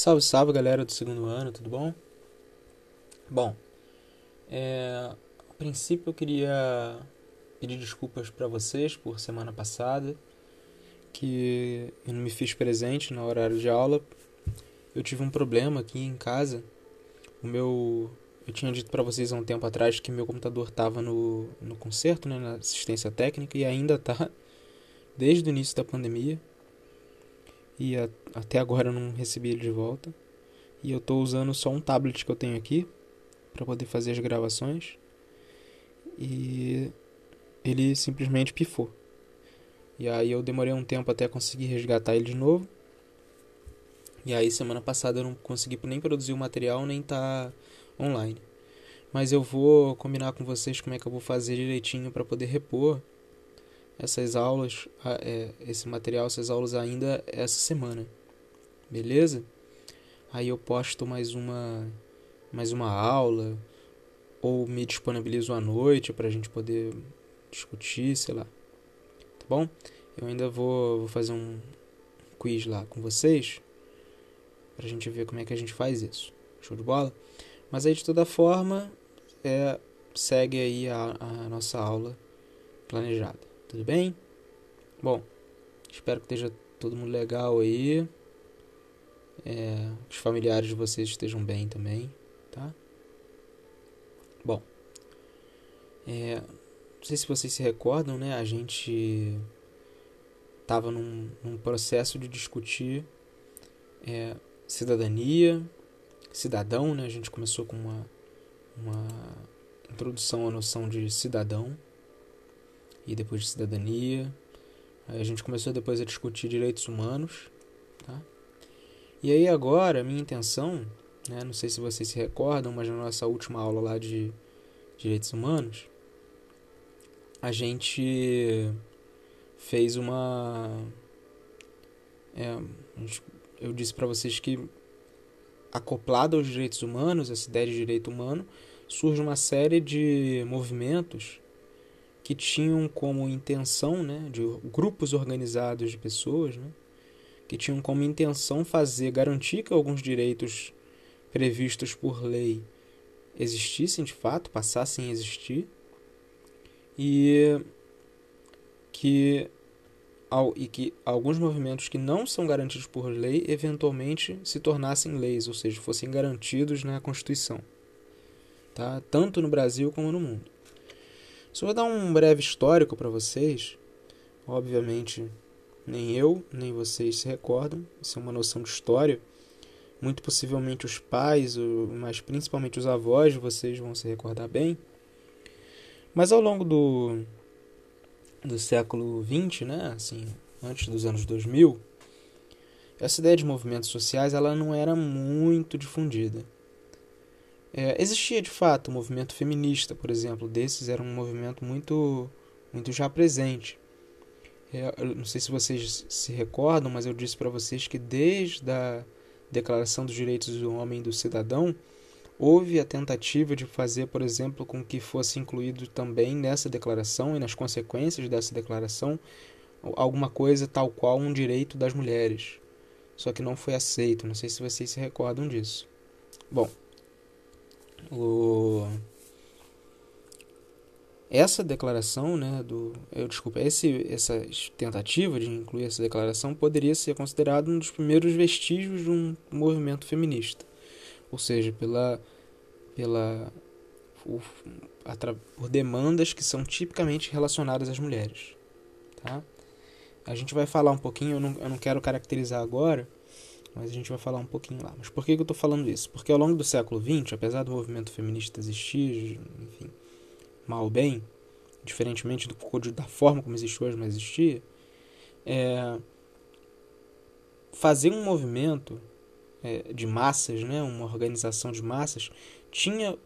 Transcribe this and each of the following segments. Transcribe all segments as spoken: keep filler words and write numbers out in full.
Salve, salve, galera do segundo ano, tudo bom? Bom, é, a princípio eu queria pedir desculpas para vocês por semana passada, que eu não me fiz presente no horário de aula. Eu tive um problema aqui em casa. O meu, eu tinha dito para vocês há um tempo atrás que meu computador estava no, no conserto, né, na assistência técnica, e ainda está, desde o início da pandemia. E a, até agora eu não recebi ele de volta. E eu estou usando só um tablet que eu tenho aqui para poder fazer as gravações. E ele simplesmente pifou. E aí eu demorei um tempo até conseguir resgatar ele de novo. E aí semana passada eu não consegui nem produzir o material, nem tá online. Mas eu vou combinar com vocês como é que eu vou fazer direitinho para poder repor essas aulas, esse material, essas aulas ainda essa semana, beleza? Aí eu posto mais uma, mais uma aula, ou me disponibilizo à noite pra gente poder discutir, sei lá, tá bom? Eu ainda vou, vou fazer um quiz lá com vocês, pra gente ver como é que a gente faz isso, show de bola? Mas aí, de toda forma, é, segue aí a, a nossa aula planejada. Tudo bem? Bom, espero que esteja todo mundo legal aí. É, os familiares de vocês estejam bem também, tá? Bom, é, não sei se vocês se recordam, né? A gente estava num, num processo de discutir é, cidadania, cidadão, né? A gente começou com uma, uma introdução à noção de cidadão. E depois de cidadania, aí a gente começou depois a discutir direitos humanos, tá? E aí agora, a minha intenção, né, não sei se vocês se recordam, mas na nossa última aula lá de direitos humanos, a gente fez uma... É, eu disse para vocês que, acoplado aos direitos humanos, essa ideia de direito humano, surge uma série de movimentos que tinham como intenção, né, de grupos organizados de pessoas, né, que tinham como intenção fazer, garantir que alguns direitos previstos por lei existissem de fato, passassem a existir, e que, e que alguns movimentos que não são garantidos por lei eventualmente se tornassem leis, ou seja, fossem garantidos na Constituição, tá? Tanto no Brasil como no mundo. Só vou dar um breve histórico para vocês. Obviamente, nem eu, nem vocês se recordam. Isso é uma noção de história. Muito possivelmente os pais, mas principalmente os avós, vocês vão se recordar bem. Mas ao longo do, do século vinte, né? Assim, antes dos anos dois mil, essa ideia de movimentos sociais ela não era muito difundida. É, existia de fato o movimento feminista, por exemplo, desses era um movimento muito, muito já presente. É, eu não sei se vocês se recordam, mas eu disse para vocês que desde a Declaração dos Direitos do Homem e do Cidadão, houve a tentativa de fazer, por exemplo, com que fosse incluído também nessa declaração e nas consequências dessa declaração alguma coisa tal qual um direito das mulheres. Só que não foi aceito, não sei se vocês se recordam disso. Bom, O... essa declaração, né, do, eu, desculpa, esse, essa tentativa de incluir essa declaração poderia ser considerada um dos primeiros vestígios de um movimento feminista, ou seja, pela, pela, por, atra, por demandas que são tipicamente relacionadas às mulheres, tá? A gente vai falar um pouquinho, eu não, eu não quero caracterizar agora, mas a gente vai falar um pouquinho lá. Mas por que eu estou falando isso? Porque ao longo do século vinte, apesar do movimento feminista existir, enfim, mal ou bem, diferentemente do, da forma como existe hoje, mas existia, é, fazer um movimento é, de massas, né, uma organização de massas, tinha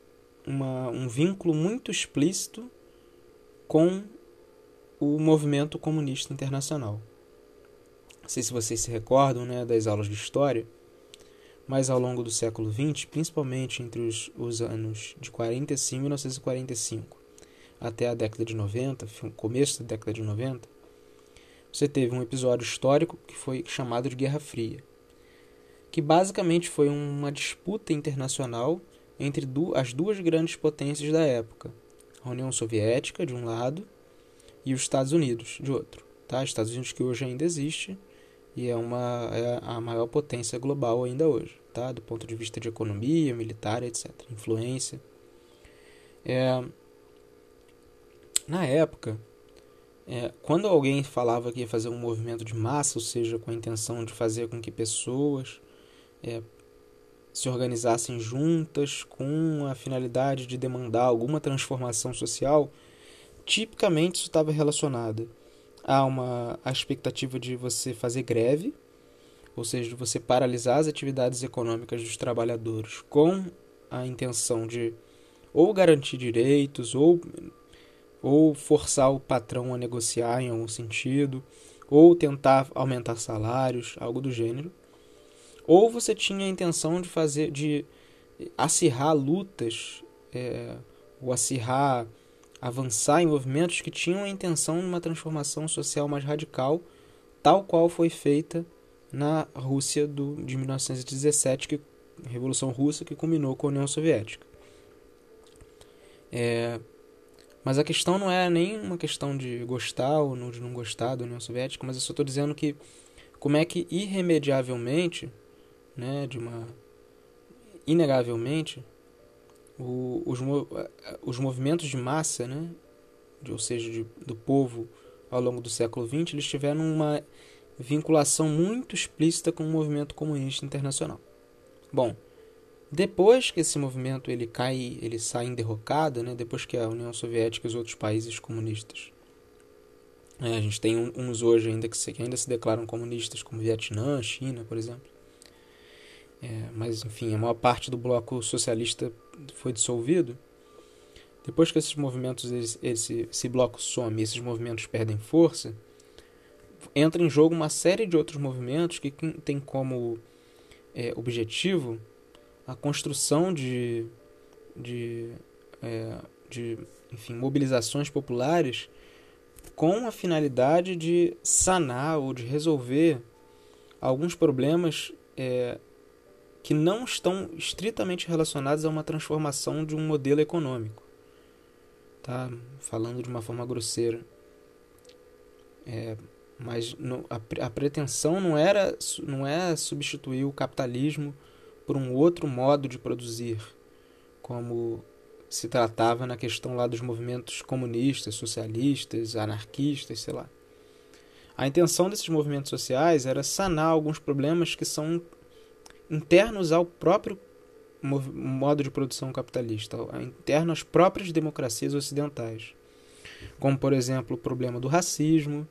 uma, um vínculo muito explícito com o movimento comunista internacional. Não sei se vocês se recordam, né, das aulas de história, mas ao longo do século vinte, principalmente entre os, os anos de quarenta e cinco, mil novecentos e quarenta e cinco até a década de noventa, começo da década de noventa, você teve um episódio histórico que foi chamado de Guerra Fria. que basicamente foi uma disputa internacional entre du- as duas grandes potências da época, a União Soviética, de um lado, e os Estados Unidos, de outro. Tá? Estados Unidos que hoje ainda existe e é, uma, é a maior potência global ainda hoje, tá? Do ponto de vista de economia, militar, etcétera, influência. É, na época, é, quando alguém falava que ia fazer um movimento de massa, ou seja, com a intenção de fazer com que pessoas... É, se organizassem juntas com a finalidade de demandar alguma transformação social, tipicamente isso estava relacionado a uma a expectativa de você fazer greve, ou seja, de você paralisar as atividades econômicas dos trabalhadores com a intenção de ou garantir direitos, ou, ou forçar o patrão a negociar em algum sentido, ou tentar aumentar salários, algo do gênero. Ou você tinha a intenção de fazer, de acirrar lutas, é, ou acirrar, avançar em movimentos que tinham a intenção de uma transformação social mais radical, tal qual foi feita na Rússia do, de mil novecentos e dezessete, que, Revolução Russa, que culminou com a União Soviética. É, mas a questão não é nem uma questão de gostar ou de não gostar da União Soviética, mas eu só estou dizendo que como é que irremediavelmente... Né, de uma, inegavelmente, o, os, os movimentos de massa, né, de, ou seja, de, do povo ao longo do século vinte, eles tiveram uma vinculação muito explícita com o movimento comunista internacional. Bom, depois que esse movimento ele cai, ele sai em derrocada, né, depois que a União Soviética e os outros países comunistas, né, a gente tem uns hoje ainda que, se, que ainda se declaram comunistas, como Vietnã, China, por exemplo. É, mas, enfim, a maior parte do bloco socialista foi dissolvido. Depois que esses movimentos, eles, esse, esse bloco some, esses movimentos perdem força, entra em jogo uma série de outros movimentos que tem como é, objetivo a construção de, de, é, de enfim, mobilizações populares com a finalidade de sanar ou de resolver alguns problemas é, que não estão estritamente relacionados a uma transformação de um modelo econômico. Tá? Falando de uma forma grosseira. É, mas no, a, a pretensão não, era, não é substituir o capitalismo por um outro modo de produzir, como se tratava na questão lá dos movimentos comunistas, socialistas, anarquistas, sei lá. A intenção desses movimentos sociais era sanar alguns problemas que são internos ao próprio modo de produção capitalista, internos às próprias democracias ocidentais, como, por exemplo, o problema do racismo,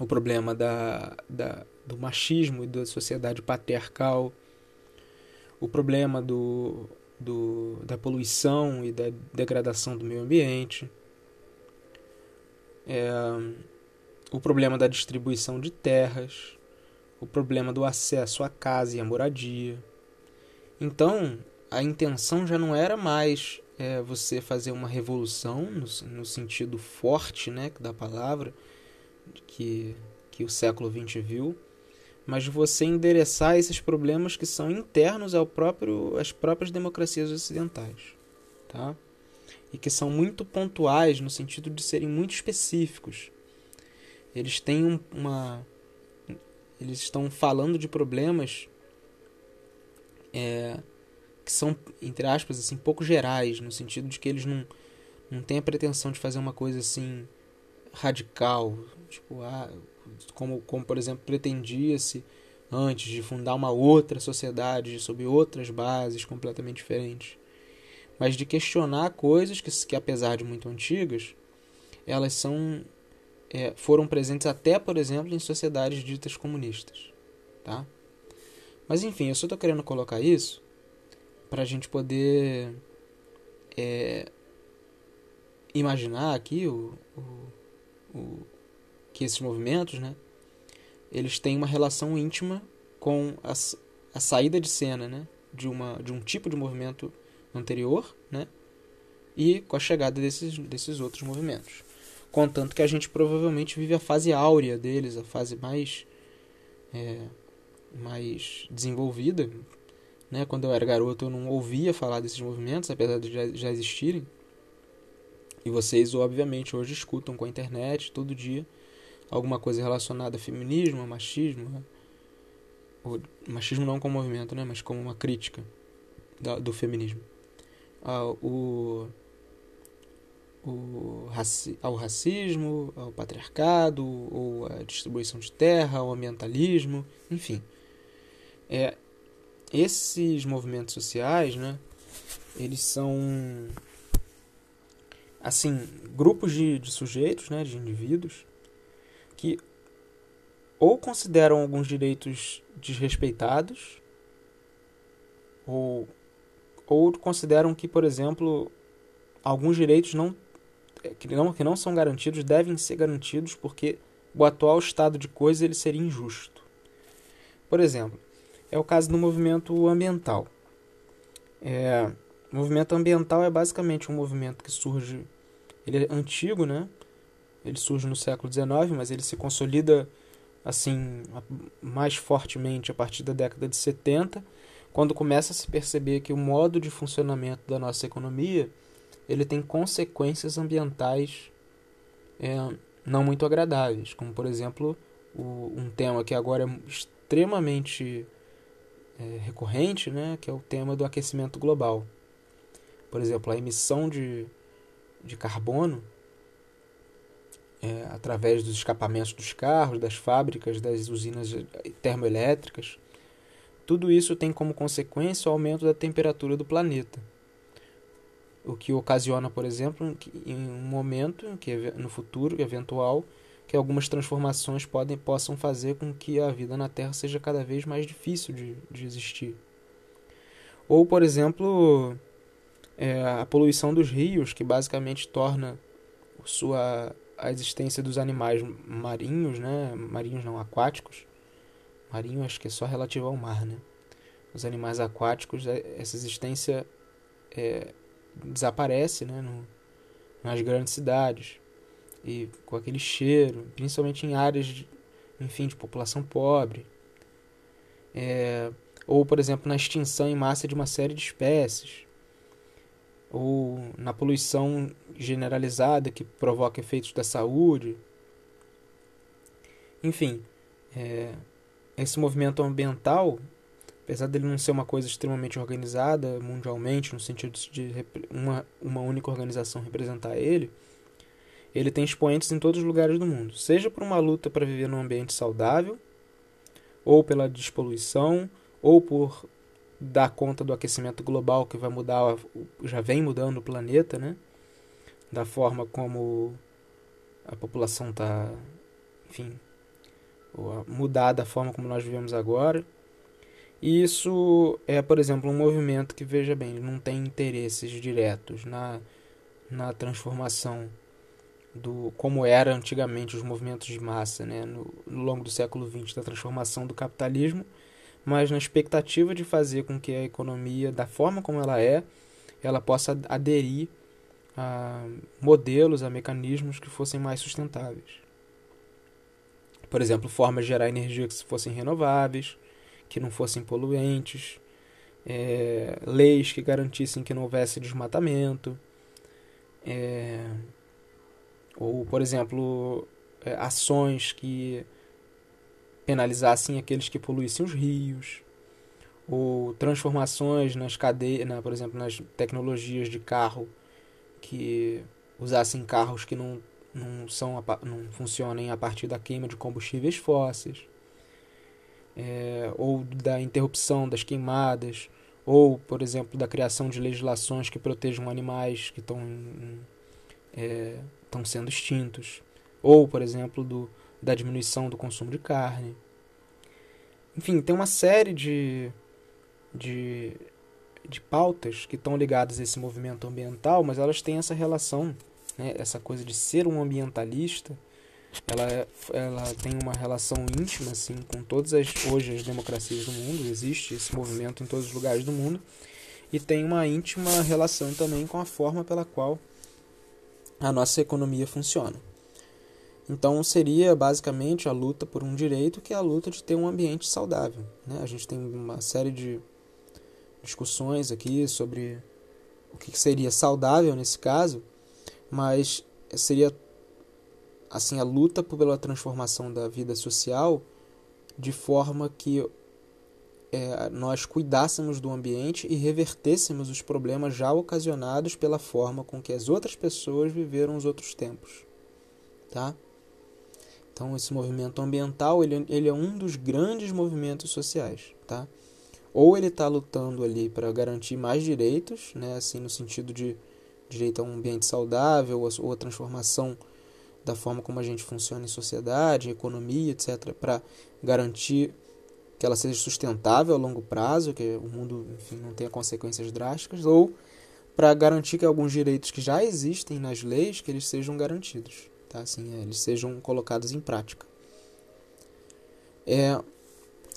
o problema da, da, do machismo e da sociedade patriarcal, o problema do, do, da poluição e da degradação do meio ambiente, é, o problema da distribuição de terras, o problema do acesso à casa e à moradia. Então, a intenção já não era mais é, você fazer uma revolução, no, no sentido forte, né, da palavra, que, que o século vinte viu, mas você endereçar esses problemas que são internos ao próprio, às próprias democracias ocidentais. Tá? E que são muito pontuais, no sentido de serem muito específicos. Eles têm um, uma... Eles estão falando de problemas é, que são, entre aspas, assim, pouco gerais, no sentido de que eles não, não têm a pretensão de fazer uma coisa assim radical, tipo, ah, como, como, por exemplo, pretendia-se antes de fundar uma outra sociedade sob outras bases completamente diferentes, mas de questionar coisas que, que apesar de muito antigas, elas são... É, foram presentes até, por exemplo, em sociedades ditas comunistas. Tá? Mas, enfim, eu só estou querendo colocar isso para a gente poder é, imaginar aqui o, o, o, que esses movimentos, né, eles têm uma relação íntima com a, a saída de cena, né, de, uma, de um tipo de movimento anterior, né, e com a chegada desses, desses outros movimentos. Contanto que a gente provavelmente vive a fase áurea deles, a fase mais é, mais desenvolvida, né? Quando eu era garoto eu não ouvia falar desses movimentos, apesar de já, já existirem. E vocês, obviamente, hoje escutam com a internet, todo dia, alguma coisa relacionada a feminismo, a machismo, né? Ou, machismo não como movimento, né? Mas como uma crítica da, do feminismo. Ao, o, o, ao racismo, ao patriarcado, ou à distribuição de terra, ao ambientalismo, enfim. É, esses movimentos sociais, né? Eles são... assim, grupos de, de sujeitos, né, de indivíduos, que ou consideram alguns direitos desrespeitados, ou, ou consideram que, por exemplo, alguns direitos não que, não que não são garantidos devem ser garantidos porque o atual estado de coisas ele seria injusto. Por exemplo, é o caso do movimento ambiental. É... O movimento ambiental é basicamente um movimento que surge, ele é antigo, né? Ele surge no século dezenove, mas ele se consolida assim mais fortemente a partir da década de setenta, quando começa a se perceber que o modo de funcionamento da nossa economia ele tem consequências ambientais é, não muito agradáveis, como por exemplo o, um tema que agora é extremamente é, recorrente, né? Que é o tema do aquecimento global. Por exemplo, a emissão de, de carbono é, através dos escapamentos dos carros, das fábricas, das usinas termoelétricas, tudo isso tem como consequência o aumento da temperatura do planeta, o que ocasiona, por exemplo, em um momento, que no futuro eventual, que algumas transformações podem, possam fazer com que a vida na Terra seja cada vez mais difícil de, de existir. Ou, por exemplo... É a poluição dos rios, que basicamente torna sua, a existência dos animais marinhos, né? Marinhos não, aquáticos. Marinho acho que é só relativo ao mar, né? Os animais aquáticos, essa existência é, desaparece, né? No, nas grandes cidades. E com aquele cheiro, principalmente em áreas de, enfim, de população pobre. É, ou, por exemplo, na extinção em massa de uma série de espécies. Ou na poluição generalizada que provoca efeitos da saúde. Enfim, é, esse movimento ambiental, apesar dele não ser uma coisa extremamente organizada mundialmente, no sentido de uma, uma única organização representar ele, ele tem expoentes em todos os lugares do mundo, seja por uma luta para viver num ambiente saudável, ou pela despoluição, ou por... dar conta do aquecimento global que vai mudar, já vem mudando o planeta, né? Da forma como a população está, enfim, mudar da forma como nós vivemos agora. E isso é, por exemplo, um movimento que, veja bem, não tem interesses diretos na, na transformação do como era antigamente os movimentos de massa, né? No, no longo do século vinte, da transformação do capitalismo, mas na expectativa de fazer com que a economia, da forma como ela é, ela possa aderir a modelos, a mecanismos que fossem mais sustentáveis. Por exemplo, formas de gerar energia que fossem renováveis, que não fossem poluentes, é, leis que garantissem que não houvesse desmatamento, é, ou, por exemplo, é, ações que... penalizassem aqueles que poluíssem os rios, ou transformações nas cadeias, né, por exemplo, nas tecnologias de carro, que usassem carros que não, não, são, não funcionem a partir da queima de combustíveis fósseis, é, ou da interrupção das queimadas, ou, por exemplo, da criação de legislações que protejam animais que estão é, estão sendo extintos, ou, por exemplo, do da diminuição do consumo de carne. Enfim, tem uma série de, de, de pautas que estão ligadas a esse movimento ambiental, mas elas têm essa relação, né? Essa coisa de ser um ambientalista, ela, ela tem uma relação íntima assim, com todas as, hoje as democracias do mundo, existe esse movimento em todos os lugares do mundo, e tem uma íntima relação também com a forma pela qual a nossa economia funciona. Então seria basicamente a luta por um direito, que é a luta de ter um ambiente saudável, né? A gente tem uma série de discussões aqui sobre o que seria saudável nesse caso, mas seria assim a luta pela transformação da vida social de forma que é, nós cuidássemos do ambiente e revertêssemos os problemas já ocasionados pela forma com que as outras pessoas viveram os outros tempos, tá? Então, esse movimento ambiental, ele, ele é um dos grandes movimentos sociais, tá? Ou ele está lutando ali para garantir mais direitos, né? Assim, no sentido de direito a um ambiente saudável, ou a transformação da forma como a gente funciona em sociedade, economia, etcétera, para garantir que ela seja sustentável a longo prazo, que o mundo, enfim, não tenha consequências drásticas, ou para garantir que alguns direitos que já existem nas leis, que eles sejam garantidos, tá? Assim, é, eles sejam colocados em prática. É,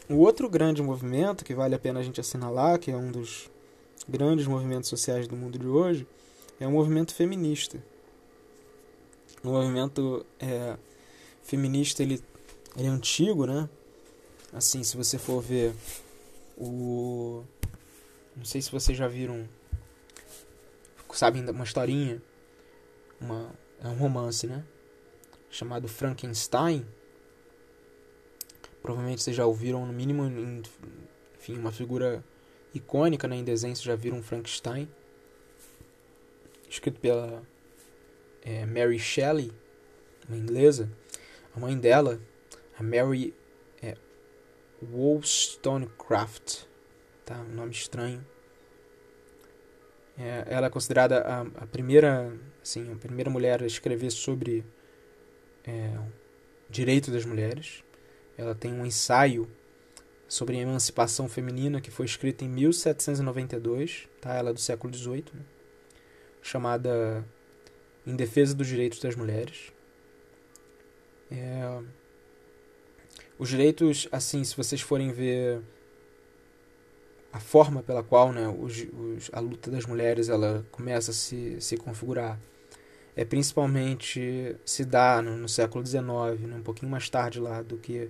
o outro grande movimento que vale a pena a gente assinalar, que é um dos grandes movimentos sociais do mundo de hoje, é o movimento feminista. O movimento é, feminista, ele, ele é antigo, né? Assim, se você for ver o... Não sei se vocês já viram, sabem, uma historinha, uma... é um romance, né? Chamado Frankenstein. Provavelmente vocês já ouviram, no mínimo, enfim, uma figura icônica, né? Em desenho, vocês já viram Frankenstein. Escrito pela é, Mary Shelley, uma inglesa. A mãe dela, a Mary é, Wollstonecraft, tá? Um nome estranho. É, ela é considerada a, a primeira, assim, a primeira mulher a escrever sobre é, direito das mulheres. Ela tem um ensaio sobre a emancipação feminina que foi escrito em mil setecentos e noventa e dois, tá? Ela é do século dezoito, né? Chamada Em Defesa dos Direitos das Mulheres. É... Os direitos, assim, se vocês forem ver a forma pela qual, né, os, os, a luta das mulheres ela começa a se, se configurar, é principalmente se dá no, no século dezenove, né, um pouquinho mais tarde lá do que...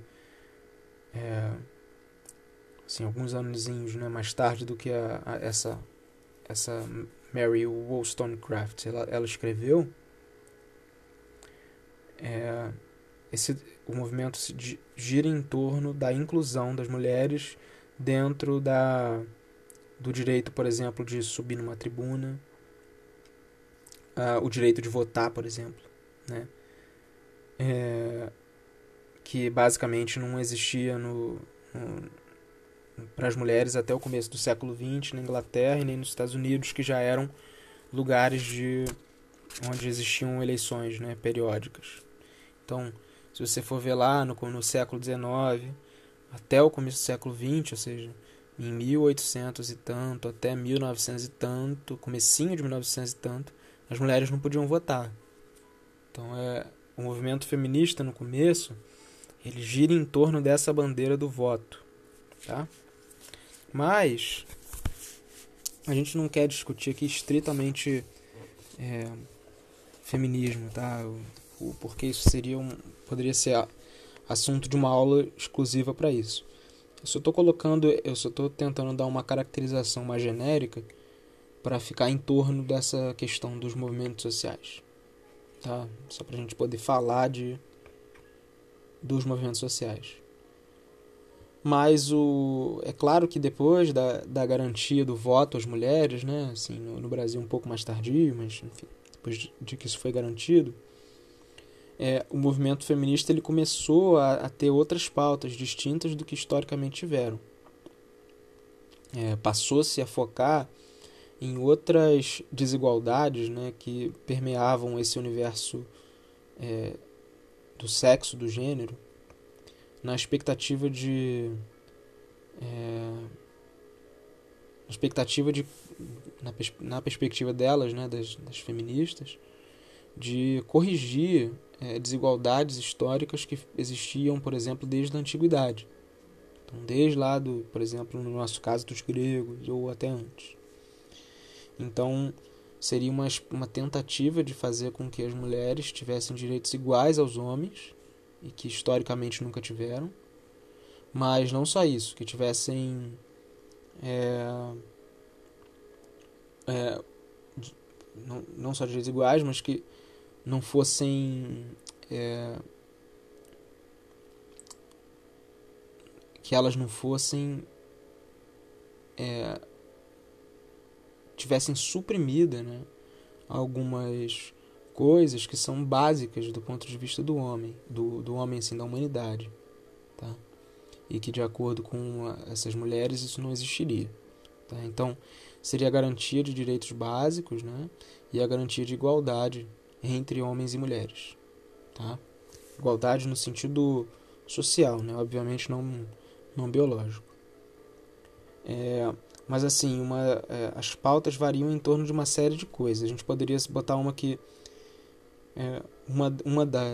É, assim, alguns anozinhos, né, mais tarde do que a, a, essa... essa Mary Wollstonecraft, ela, ela escreveu. É, esse, o movimento se gira em torno da inclusão das mulheres dentro da, do direito, por exemplo, de subir numa tribuna, uh, o direito de votar, por exemplo, né? É, que basicamente não existia no, no para as mulheres até o começo do século vinte, na Inglaterra e nem nos Estados Unidos, que já eram lugares de onde existiam eleições, né, periódicas. Então, se você for ver lá no, no século dezenove, até o começo do século vinte, ou seja, em mil e oitocentos e tanto, até mil e novecentos e tanto, comecinho de mil e novecentos e tanto, as mulheres não podiam votar. Então, é, o movimento feminista no começo, ele gira em torno dessa bandeira do voto, tá? Mas a gente não quer discutir aqui estritamente é, feminismo, tá? O, o, porque isso seria um, poderia ser a, assunto de uma aula exclusiva para isso. Eu só estou colocando, eu só estou tentando dar uma caracterização mais genérica para ficar em torno dessa questão dos movimentos sociais, tá? Só para a gente poder falar de dos movimentos sociais. Mas o, é claro que depois da, da garantia do voto às mulheres, né, assim, no, no Brasil um pouco mais tardio, mas enfim, depois de, de que isso foi garantido, é, o movimento feminista ele começou a, a ter outras pautas distintas do que historicamente tiveram. É, passou-se a focar em outras desigualdades, né, que permeavam esse universo é, do sexo, do gênero, na expectativa de é, na expectativa de na, pers- na perspectiva delas, né, das, das feministas, de corrigir é, desigualdades históricas que existiam, por exemplo, desde a antiguidade, então desde lá do, por exemplo, no nosso caso dos gregos ou até antes. Então seria uma, uma tentativa de fazer com que as mulheres tivessem direitos iguais aos homens, e que historicamente nunca tiveram, mas não só isso, que tivessem é, é, não, não só direitos iguais, mas que não fossem é, que elas não fossem é, tivessem suprimida, né, algumas coisas que são básicas do ponto de vista do homem, do, do homem assim, da humanidade, tá? E que de acordo com a, essas mulheres isso não existiria, tá? Então seria a garantia de direitos básicos, né, e a garantia de igualdade entre homens e mulheres, tá? Igualdade no sentido social, né, obviamente não, não biológico. É, mas assim, uma, é, as pautas variam em torno de uma série de coisas. A gente poderia botar uma que é, uma, uma da,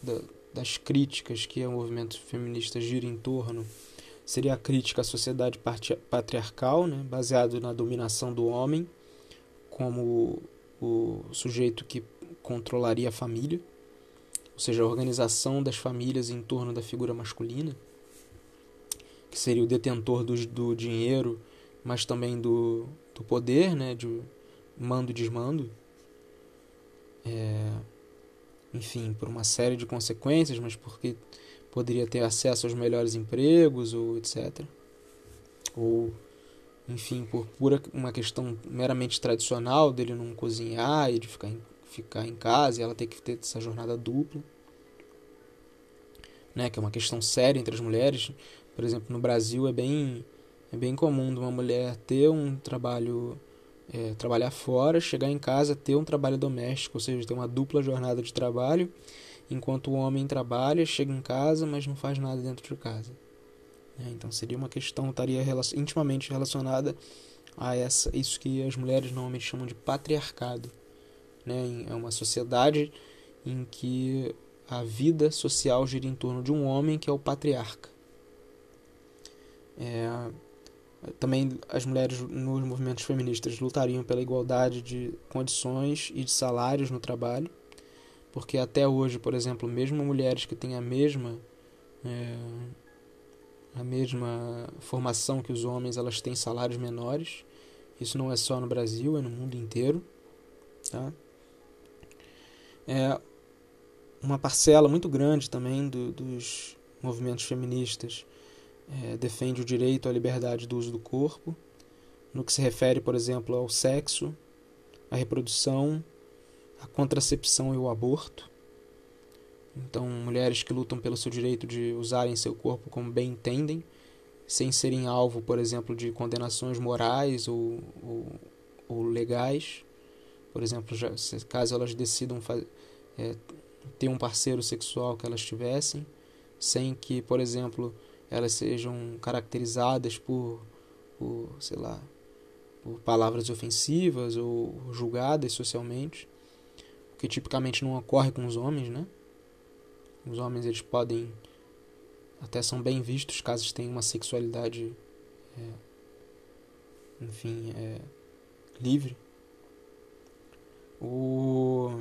da, das críticas que o movimento feminista gira em torno seria a crítica à sociedade patriarcal, né, baseado na dominação do homem como o, o sujeito que controlaria a família, ou seja, a organização das famílias em torno da figura masculina, que seria o detentor do, do dinheiro, mas também do, do poder, né, de mando e desmando. É, enfim, por uma série de consequências, mas porque poderia ter acesso aos melhores empregos, ou etcétera. Ou, enfim, por pura uma questão meramente tradicional dele não cozinhar e de ficar em, ficar em casa, e ela ter que ter essa jornada dupla, né, que é uma questão séria entre as mulheres. Por exemplo, no Brasil é bem, é bem comum de uma mulher ter um trabalho... É, trabalhar fora, chegar em casa, ter um trabalho doméstico, ou seja, ter uma dupla jornada de trabalho, enquanto o homem trabalha, chega em casa, mas não faz nada dentro de casa. É, então seria uma questão, estaria relacion, intimamente relacionada a essa, isso que as mulheres normalmente chamam de patriarcado, né? É uma sociedade em que a vida social gira em torno de um homem que é o patriarca. É... Também as mulheres nos movimentos feministas lutariam pela igualdade de condições e de salários no trabalho, porque até hoje, por exemplo, mesmo mulheres que têm a mesma, é, a mesma formação que os homens, elas têm salários menores. Isso não é só no Brasil, é no mundo inteiro, tá? É, uma parcela muito grande também do, dos movimentos feministas É, defende o direito à liberdade do uso do corpo, no que se refere, por exemplo, ao sexo, à reprodução, à contracepção e ao aborto. Então, mulheres que lutam pelo seu direito de usarem seu corpo como bem entendem, sem serem alvo, por exemplo, de condenações morais ou, ou, ou legais. Por exemplo, já, se, caso elas decidam faz, é, ter um parceiro sexual que elas tivessem, sem que, por exemplo, elas sejam caracterizadas por, por, sei lá, por palavras ofensivas ou julgadas socialmente, o que tipicamente não ocorre com os homens, né? Os homens, eles podem, até são bem vistos caso tenham uma sexualidade, é, enfim, é, livre. O...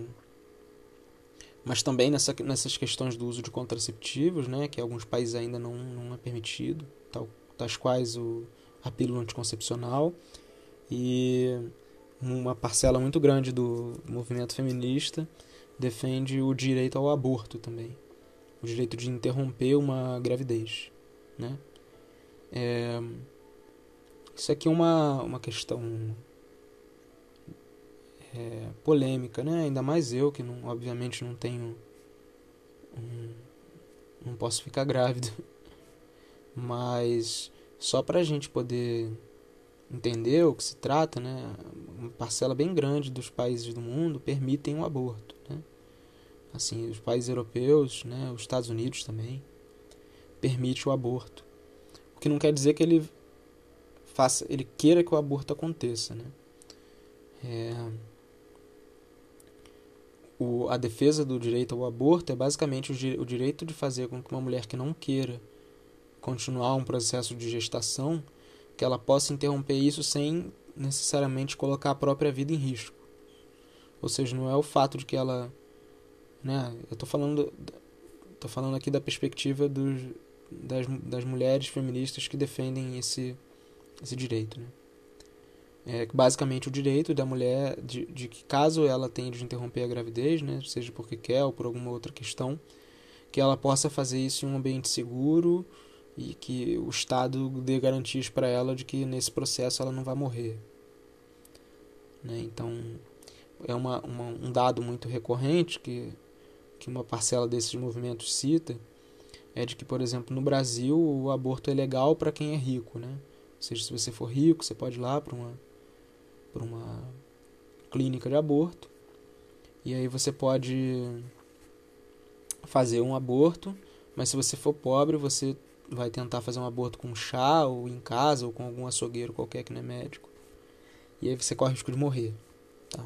Mas também nessa, nessas questões do uso de contraceptivos, né, que em alguns países ainda não, não é permitido, tal, tais quais o, a pílula anticoncepcional. E uma parcela muito grande do movimento feminista defende o direito ao aborto também, o direito de interromper uma gravidez, né? É, isso aqui é uma, uma questão... É, polêmica, né? Ainda mais eu, que não, obviamente não tenho... Um, não posso ficar grávido. Mas só para a gente poder entender o que se trata, né? Uma parcela bem grande dos países do mundo permitem o aborto, né? Assim, os países europeus, né? Os Estados Unidos também, permite o aborto. O que não quer dizer que ele, faça, ele queira que o aborto aconteça, né? É... O, a defesa do direito ao aborto é basicamente o, o direito de fazer com que uma mulher que não queira continuar um processo de gestação, que ela possa interromper isso sem necessariamente colocar a própria vida em risco. Ou seja, não é o fato de que ela, né? Eu tô falando, tô falando aqui da perspectiva dos, das, das mulheres feministas que defendem esse, esse direito, né? É basicamente o direito da mulher de, de que, caso ela tenha de interromper a gravidez, né, seja porque quer ou por alguma outra questão, que ela possa fazer isso em um ambiente seguro e que o Estado dê garantias para ela de que nesse processo ela não vai morrer, né? Então, é uma, uma, um dado muito recorrente que, que uma parcela desses movimentos cita, é de que, por exemplo, no Brasil o aborto é legal para quem é rico, né? Ou seja, se você for rico, você pode ir lá para uma... para uma clínica de aborto, e aí você pode fazer um aborto, mas se você for pobre, você vai tentar fazer um aborto com chá, ou em casa, ou com algum açougueiro qualquer que não é médico, e aí você corre o risco de morrer, tá?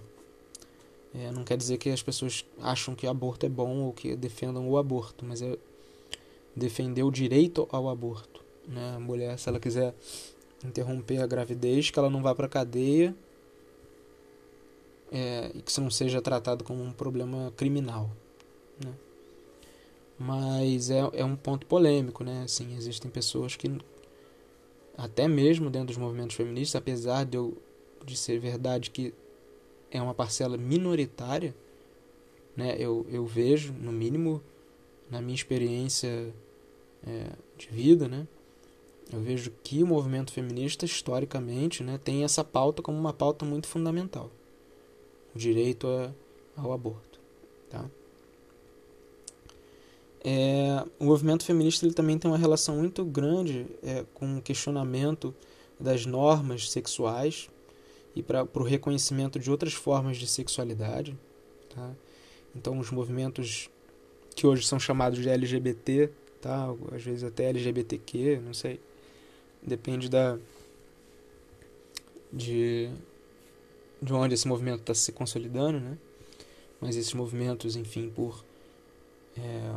É, não quer dizer que as pessoas acham que aborto é bom, ou que defendam o aborto, mas é defender o direito ao aborto, né? A mulher, se ela quiser interromper a gravidez, que ela não vá para a cadeia, é, e que isso não seja tratado como um problema criminal, né? Mas é, é um ponto polêmico, né? Assim, existem pessoas que, até mesmo dentro dos movimentos feministas, apesar de, eu, de ser verdade que é uma parcela minoritária, né? eu, eu vejo, no mínimo, na minha experiência é, de vida, né? Eu vejo que o movimento feminista, historicamente, né, tem essa pauta como uma pauta muito fundamental. O direito a, ao aborto. Tá? É, o movimento feminista ele também tem uma relação muito grande é, com o questionamento das normas sexuais e para o reconhecimento de outras formas de sexualidade. Tá? Então, os movimentos que hoje são chamados de L G B T, tá? Às vezes até L G B T Q, não sei. Depende da, de, de onde esse movimento está se consolidando, né? Mas esses movimentos, enfim, por, é,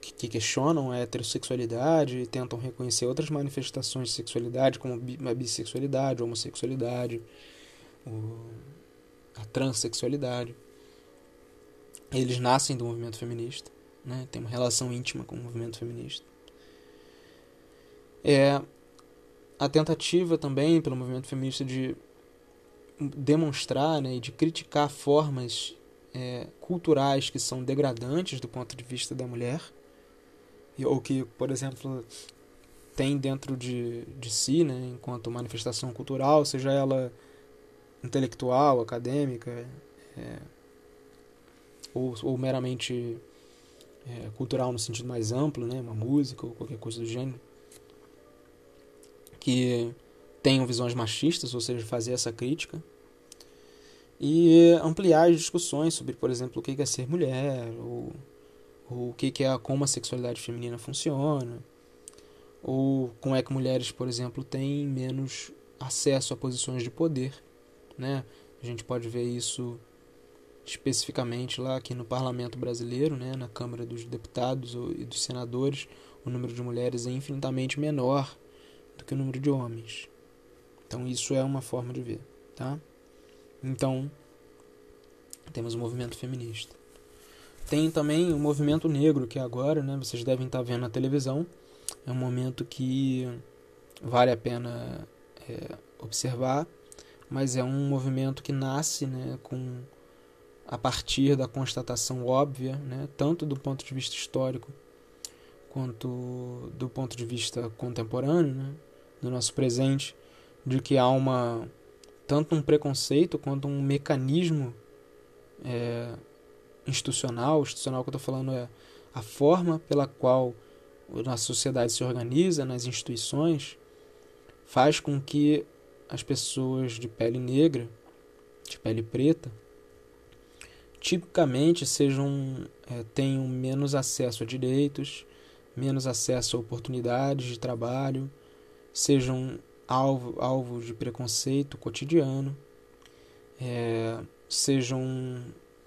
que, que questionam a heterossexualidade e tentam reconhecer outras manifestações de sexualidade, como a bissexualidade, a homossexualidade, a transexualidade. Eles nascem do movimento feminista, né? Tem uma relação íntima com o movimento feminista. É... A tentativa também pelo movimento feminista de demonstrar, né, e de criticar formas é, culturais que são degradantes do ponto de vista da mulher, ou que, por exemplo, tem dentro de, de si, né, enquanto manifestação cultural, seja ela intelectual, acadêmica, é, ou, ou meramente é, cultural no sentido mais amplo, né, uma música ou qualquer coisa do gênero, que tenham visões machistas, ou seja, fazer essa crítica, e ampliar as discussões sobre, por exemplo, o que é ser mulher, ou, ou o que é, como a sexualidade feminina funciona, ou como é que mulheres, por exemplo, têm menos acesso a posições de poder, né? A gente pode ver isso especificamente lá aqui no Parlamento Brasileiro, né? Na Câmara dos Deputados e dos Senadores, o número de mulheres é infinitamente menor do que o número de homens. Então isso é uma forma de ver, tá? Então temos o movimento feminista. Tem também o movimento negro, que agora, né, vocês devem estar vendo na televisão. É um momento que vale a pena é, observar, mas é um movimento que nasce, né, com, a partir da constatação óbvia, né, tanto do ponto de vista histórico quanto do ponto de vista contemporâneo, né, do nosso presente, de que há uma, tanto um preconceito quanto um mecanismo é, institucional, institucional que eu estou falando é a forma pela qual a nossa sociedade se organiza nas instituições, faz com que as pessoas de pele negra, de pele preta, tipicamente sejam, é, tenham menos acesso a direitos, menos acesso a oportunidades de trabalho, sejam alvo, alvos de preconceito cotidiano, é, sejam,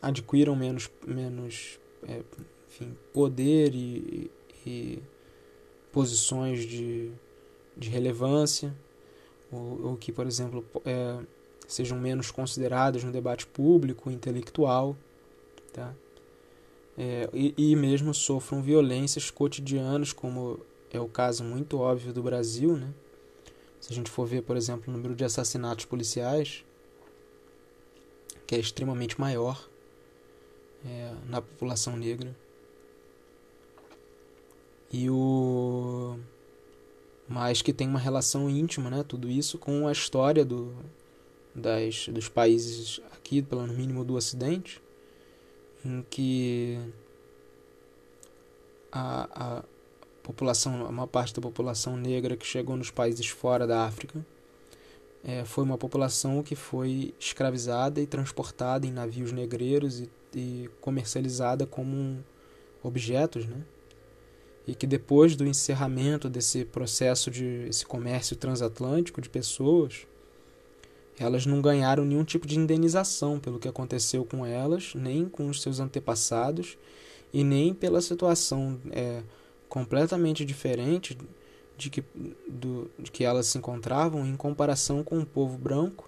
adquiram menos, menos é, enfim, poder e, e posições de, de relevância, ou, ou que, por exemplo, é, sejam menos consideradas no debate público, intelectual, tá? É, e, e mesmo sofram violências cotidianas, como é o caso muito óbvio do Brasil, né? Se a gente for ver, por exemplo, o número de assassinatos policiais, que é extremamente maior é, na população negra. E o... Mas que tem uma relação íntima, né, tudo isso, com a história do, das, dos países aqui, pelo mínimo do Ocidente, em que a, a população, uma parte da população negra que chegou nos países fora da África é, foi uma população que foi escravizada e transportada em navios negreiros e, e comercializada como um, objetos, né? E que depois do encerramento desse processo de esse comércio transatlântico de pessoas, elas não ganharam nenhum tipo de indenização pelo que aconteceu com elas, nem com os seus antepassados, e nem pela situação é, completamente diferente de que, do, de que elas se encontravam em comparação com o povo branco,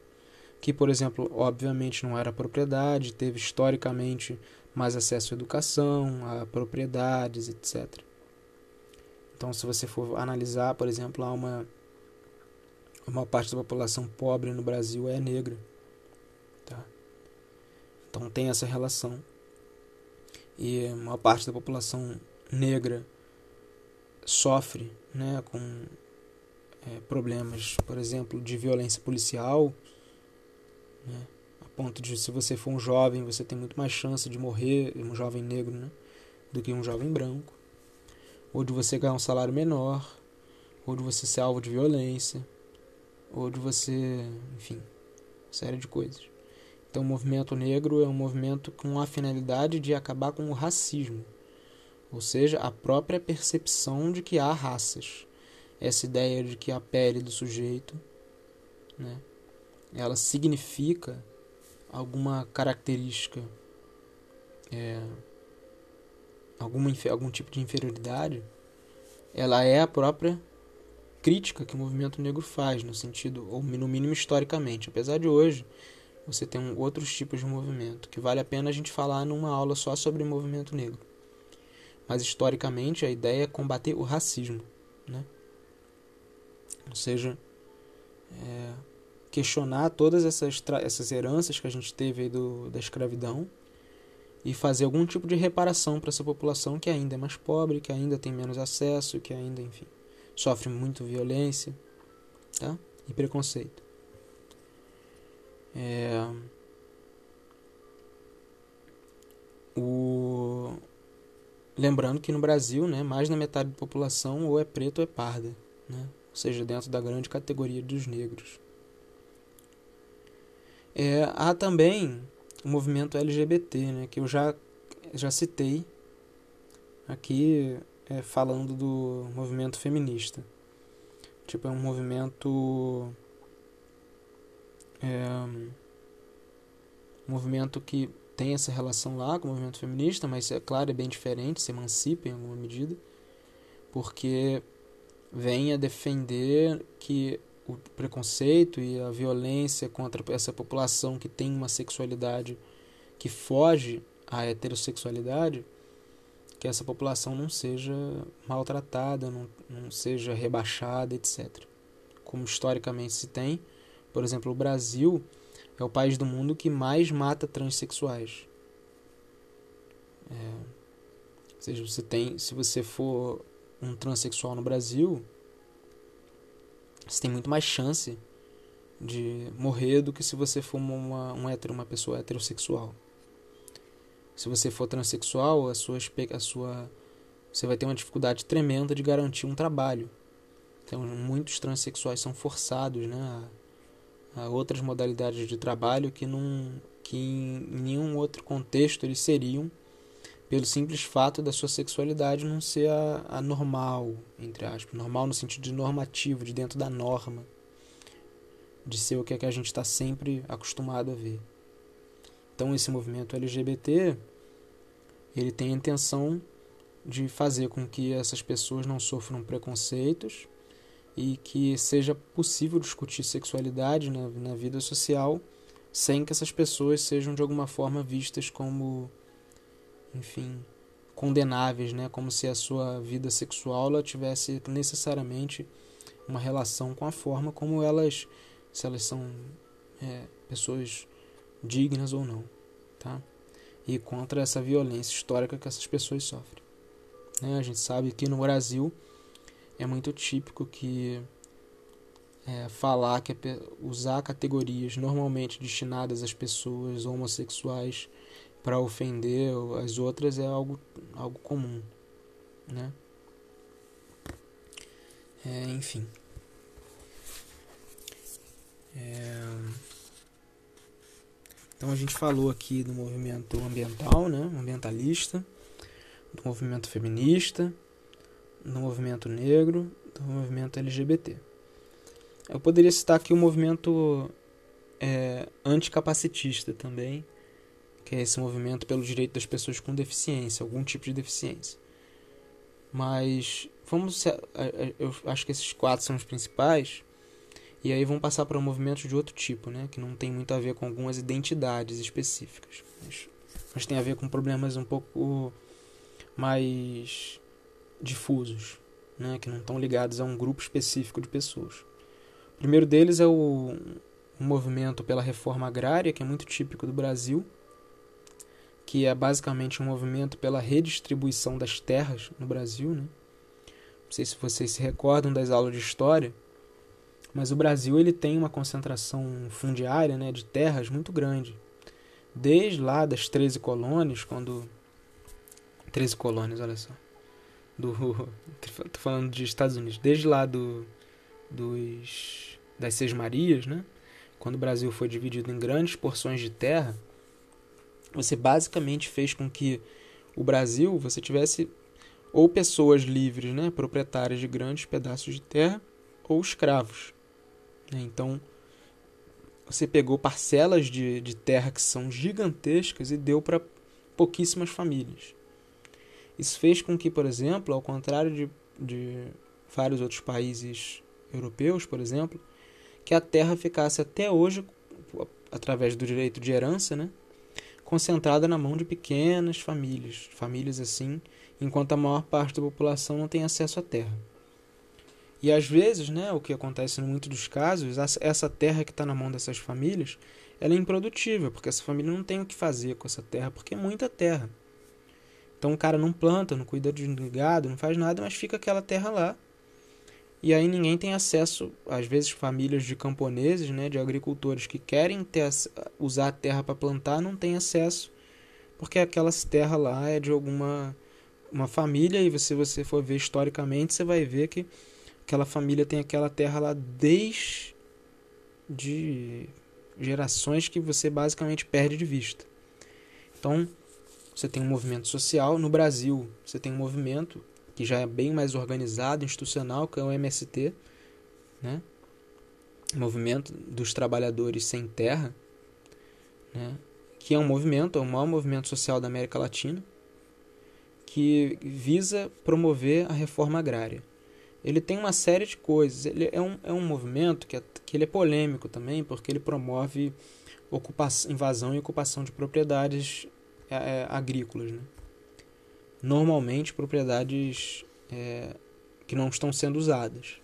que, por exemplo, obviamente não era propriedade, teve historicamente mais acesso à educação, a propriedades, etcétera. Então, se você for analisar, por exemplo, há uma, uma parte da população pobre no Brasil é negra. Tá? Então, tem essa relação. E uma parte da população negra sofre, né, com é, problemas, por exemplo, de violência policial, né, a ponto de, se você for um jovem, você tem muito mais chance de morrer, um jovem negro, né, do que um jovem branco. Ou de você ganhar um salário menor, ou de você ser alvo de violência, ou de você, enfim, uma série de coisas. Então o movimento negro é um movimento com a finalidade de acabar com o racismo, ou seja, a própria percepção de que há raças. Essa ideia de que a pele do sujeito, né, ela significa alguma característica, é, Alguma, algum tipo de inferioridade, ela é a própria crítica que o movimento negro faz, no sentido, ou no mínimo historicamente. Apesar de hoje, você tem um, outros tipos de movimento, que vale a pena a gente falar numa aula só sobre o movimento negro. Mas historicamente a ideia é combater o racismo, né? Ou seja, é, questionar todas essas, essas heranças que a gente teve aí do, da escravidão, e fazer algum tipo de reparação para essa população que ainda é mais pobre, que ainda tem menos acesso, que ainda, enfim, sofre muito violência, tá? E preconceito. É... O... Lembrando que no Brasil, né, mais da metade da população ou é preta ou é parda, né? Ou seja, dentro da grande categoria dos negros. É... Há também o movimento L G B T, né, que eu já, já citei aqui é, falando do movimento feminista. Tipo, é um movimento... É, um movimento que tem essa relação lá com o movimento feminista, mas, é claro, é bem diferente, se emancipa em alguma medida, porque vem a defender que o preconceito e a violência contra essa população que tem uma sexualidade que foge à heterossexualidade, que essa população não seja maltratada, não, não seja rebaixada, etcétera. Como historicamente se tem, por exemplo, o Brasil é o país do mundo que mais mata transexuais. É, ou seja, você tem, se você for um transexual no Brasil, você tem muito mais chance de morrer do que se você for uma, um hétero, uma pessoa heterossexual. Se você for transexual, a sua, a sua, você vai ter uma dificuldade tremenda de garantir um trabalho. Então, muitos transexuais são forçados, né, a, a outras modalidades de trabalho que, não, que em nenhum outro contexto eles seriam, pelo simples fato da sua sexualidade não ser a, a normal, entre aspas. Normal no sentido de normativo, de dentro da norma. De ser o que, é que a gente está sempre acostumado a ver. Então esse movimento L G B T, ele tem a intenção de fazer com que essas pessoas não sofram preconceitos e que seja possível discutir sexualidade na, na vida social sem que essas pessoas sejam de alguma forma vistas como, enfim, condenáveis, né? Como se a sua vida sexual ela tivesse necessariamente uma relação com a forma como elas, se elas são é, pessoas dignas ou não, tá? E contra essa violência histórica que essas pessoas sofrem, né? A gente sabe que no Brasil é muito típico que é, falar que é, usar categorias normalmente destinadas às pessoas homossexuais para ofender as outras é algo, algo comum, né? É, enfim. É... Então a gente falou aqui do movimento ambiental, né? Ambientalista, do movimento feminista, do movimento negro, do movimento L G B T. Eu poderia citar aqui o movimento é, anticapacitista também, que é esse movimento pelo direito das pessoas com deficiência, algum tipo de deficiência. Mas vamos, eu acho que esses quatro são os principais, e aí vão passar para um movimento de outro tipo, né? Que não tem muito a ver com algumas identidades específicas, mas, mas tem a ver com problemas um pouco mais difusos, né? Que não estão ligados a um grupo específico de pessoas. O primeiro deles é o, o movimento pela reforma agrária, que é muito típico do Brasil, que é basicamente um movimento pela redistribuição das terras no Brasil, né? Não sei se vocês se recordam das aulas de história, mas o Brasil ele tem uma concentração fundiária, né, de terras muito grande. Desde lá das treze colônias, quando... treze colônias, olha só. Do... Tô falando de Estados Unidos. Desde lá do... dos... das Seis Marias, né? Quando o Brasil foi dividido em grandes porções de terra, você basicamente fez com que o Brasil, você tivesse ou pessoas livres, né, proprietárias de grandes pedaços de terra, ou escravos. Então, você pegou parcelas de, de terra que são gigantescas e deu para pouquíssimas famílias. Isso fez com que, por exemplo, ao contrário de, de vários outros países europeus, por exemplo, que a terra ficasse até hoje, através do direito de herança, né, concentrada na mão de pequenas famílias, famílias assim, enquanto a maior parte da população não tem acesso à terra. E às vezes, né, o que acontece em muitos dos casos, essa terra que está na mão dessas famílias, ela é improdutiva, porque essa família não tem o que fazer com essa terra, porque é muita terra. Então o cara não planta, não cuida de gado, não faz nada, mas fica aquela terra lá. E aí ninguém tem acesso, às vezes famílias de camponeses, né, de agricultores que querem ter, usar a terra para plantar, não tem acesso, porque aquela terra lá é de alguma uma família, e se você for ver historicamente, você vai ver que aquela família tem aquela terra lá desde de gerações que você basicamente perde de vista. Então, você tem um movimento social no Brasil, você tem um movimento que já é bem mais organizado, institucional, que é o M S T, né? Movimento dos Trabalhadores Sem Terra, né? Que é um movimento, é o maior movimento social da América Latina, que visa promover a reforma agrária. Ele tem uma série de coisas, ele é um, é um movimento que é, que ele é polêmico também, porque ele promove ocupação, invasão e ocupação de propriedades é, agrícolas, né? Normalmente propriedades é, que não estão sendo usadas.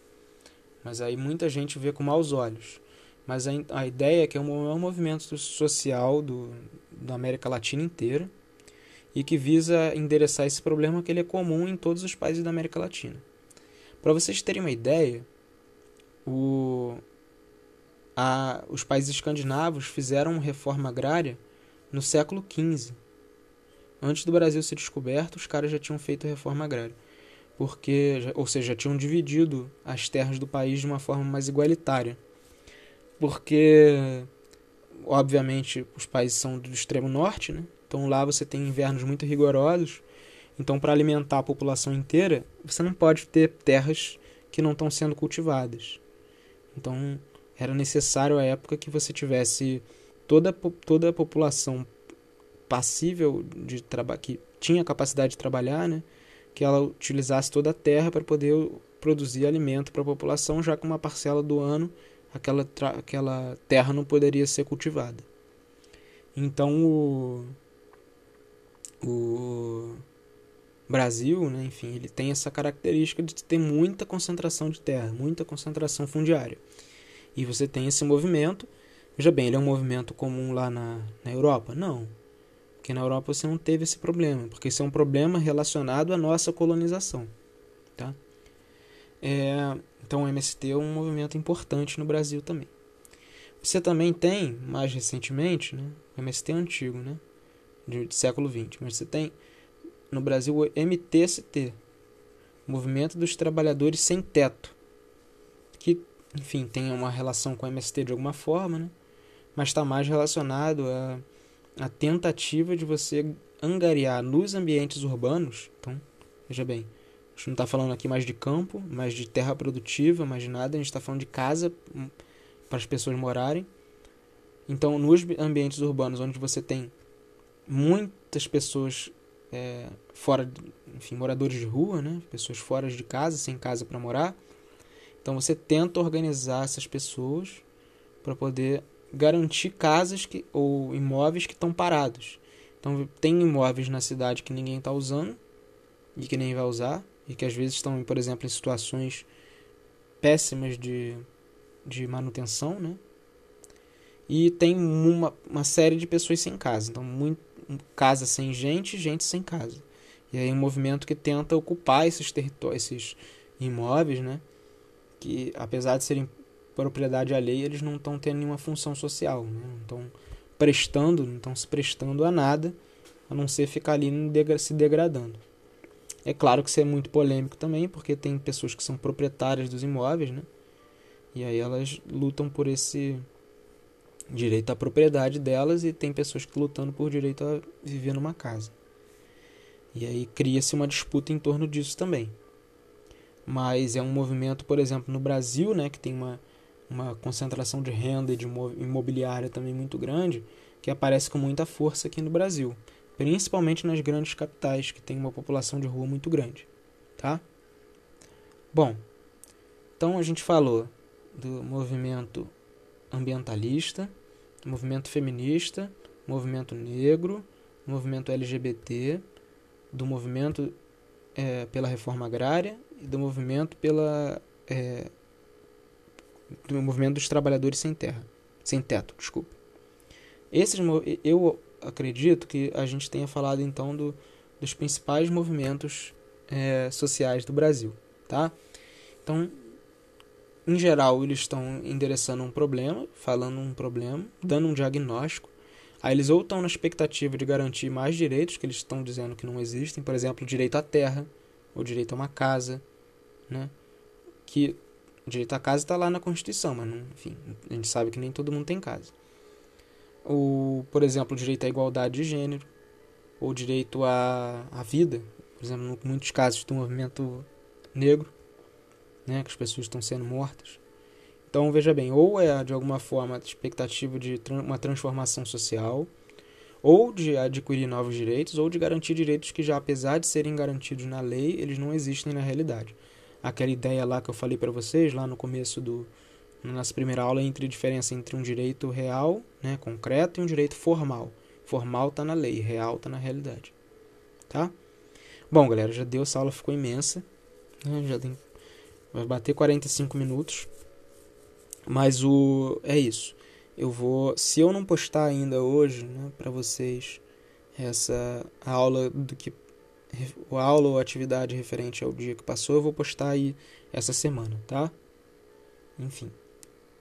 Mas aí muita gente vê com maus olhos. Mas a, a ideia é que é um, é um movimento social do, da América Latina inteira e que visa endereçar esse problema que ele é comum em todos os países da América Latina. Para vocês terem uma ideia, o, a, os países escandinavos fizeram reforma agrária no século quinze. Antes do Brasil ser descoberto, os caras já tinham feito reforma agrária. Porque, ou seja, já tinham dividido as terras do país de uma forma mais igualitária. Porque, obviamente, os países são do extremo norte, né? Então lá você tem invernos muito rigorosos. Então, para alimentar a população inteira, você não pode ter terras que não estão sendo cultivadas. Então, era necessário à época que você tivesse toda, toda a população passível de trabalho, que tinha capacidade de trabalhar, né? que ela utilizasse toda a terra para poder produzir alimento para a população, já que uma parcela do ano aquela, aquela terra não poderia ser cultivada. Então o, o Brasil, né, enfim, ele tem essa característica de ter muita concentração de terra, muita concentração fundiária. E você tem esse movimento. Veja bem, ele é um movimento comum lá na, na Europa? Não. Porque na Europa você não teve esse problema, porque isso é um problema relacionado à nossa colonização. Tá? É, então o M S T é um movimento importante no Brasil também. Você também tem, mais recentemente, né, o M S T é antigo, né, de, de século vinte, mas você tem no Brasil o M T C T, Movimento dos Trabalhadores Sem Teto, que, enfim, tem uma relação com o M S T de alguma forma, né, mas está mais relacionado a, a tentativa de você angariar nos ambientes urbanos. Então, veja bem, a gente não está falando aqui mais de campo, mais de terra produtiva, mais de nada, a gente está falando de casa para as pessoas morarem. Então, nos ambientes urbanos, onde você tem muitas pessoas é, fora, de, enfim, moradores de rua, né? Pessoas fora de casa, sem casa para morar, então você tenta organizar essas pessoas para poder garantir casas que, ou imóveis que estão parados. Então, tem imóveis na cidade que ninguém está usando e que nem vai usar, e que às vezes estão, por exemplo, em situações péssimas de... de manutenção, né? E tem uma, uma série de pessoas sem casa. Então, muito, casa sem gente, gente sem casa. E aí é um movimento que tenta ocupar esses territórios, esses imóveis, né? Que, apesar de serem propriedade alheia, eles não estão tendo nenhuma função social, né? Não estão prestando, não estão se prestando a nada, a não ser ficar ali se degradando. É claro que isso é muito polêmico também, porque tem pessoas que são proprietárias dos imóveis, né? E aí elas lutam por esse direito à propriedade delas, e tem pessoas que lutando por direito a viver numa casa. E aí cria-se uma disputa em torno disso também. Mas é um movimento, por exemplo, no Brasil, né, que tem uma, uma concentração de renda e de imobiliária também muito grande, que aparece com muita força aqui no Brasil, principalmente nas grandes capitais, que tem uma população de rua muito grande. Tá? Bom, então a gente falou do movimento ambientalista, movimento feminista, movimento negro, movimento L G B T, do movimento é, pela reforma agrária e do movimento pela é, do movimento dos trabalhadores sem terra, sem teto, desculpa. Esses eu acredito que a gente tenha falado então do, dos principais movimentos é, sociais do Brasil, tá? Então, em geral, eles estão endereçando um problema, falando um problema, dando um diagnóstico. Aí eles ou estão na expectativa de garantir mais direitos, que eles estão dizendo que não existem, por exemplo, direito à terra, ou direito a uma casa, né? Que direito à casa está lá na Constituição, mas não, enfim, a gente sabe que nem todo mundo tem casa. Ou, por exemplo, direito à igualdade de gênero, ou direito à, à vida, por exemplo, em muitos casos do movimento negro, né, que as pessoas estão sendo mortas. Então, veja bem, ou é de alguma forma a expectativa de tra- uma transformação social, ou de adquirir novos direitos, ou de garantir direitos que já, apesar de serem garantidos na lei, eles não existem na realidade. Aquela ideia lá que eu falei para vocês, lá no começo do... na nossa primeira aula, entre a diferença entre um direito real, né, concreto, e um direito formal. Formal está na lei, real está na realidade. Tá? Bom, galera, já deu, essa aula ficou imensa. Né, já tem... Vai bater quarenta e cinco minutos, mas o é isso. Eu vou, se eu não postar ainda hoje, né, para vocês essa aula do que a aula ou atividade referente ao dia que passou, eu vou postar aí essa semana, tá? Enfim,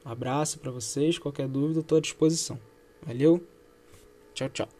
um abraço para vocês. Qualquer dúvida, estou à disposição. Valeu, tchau, tchau.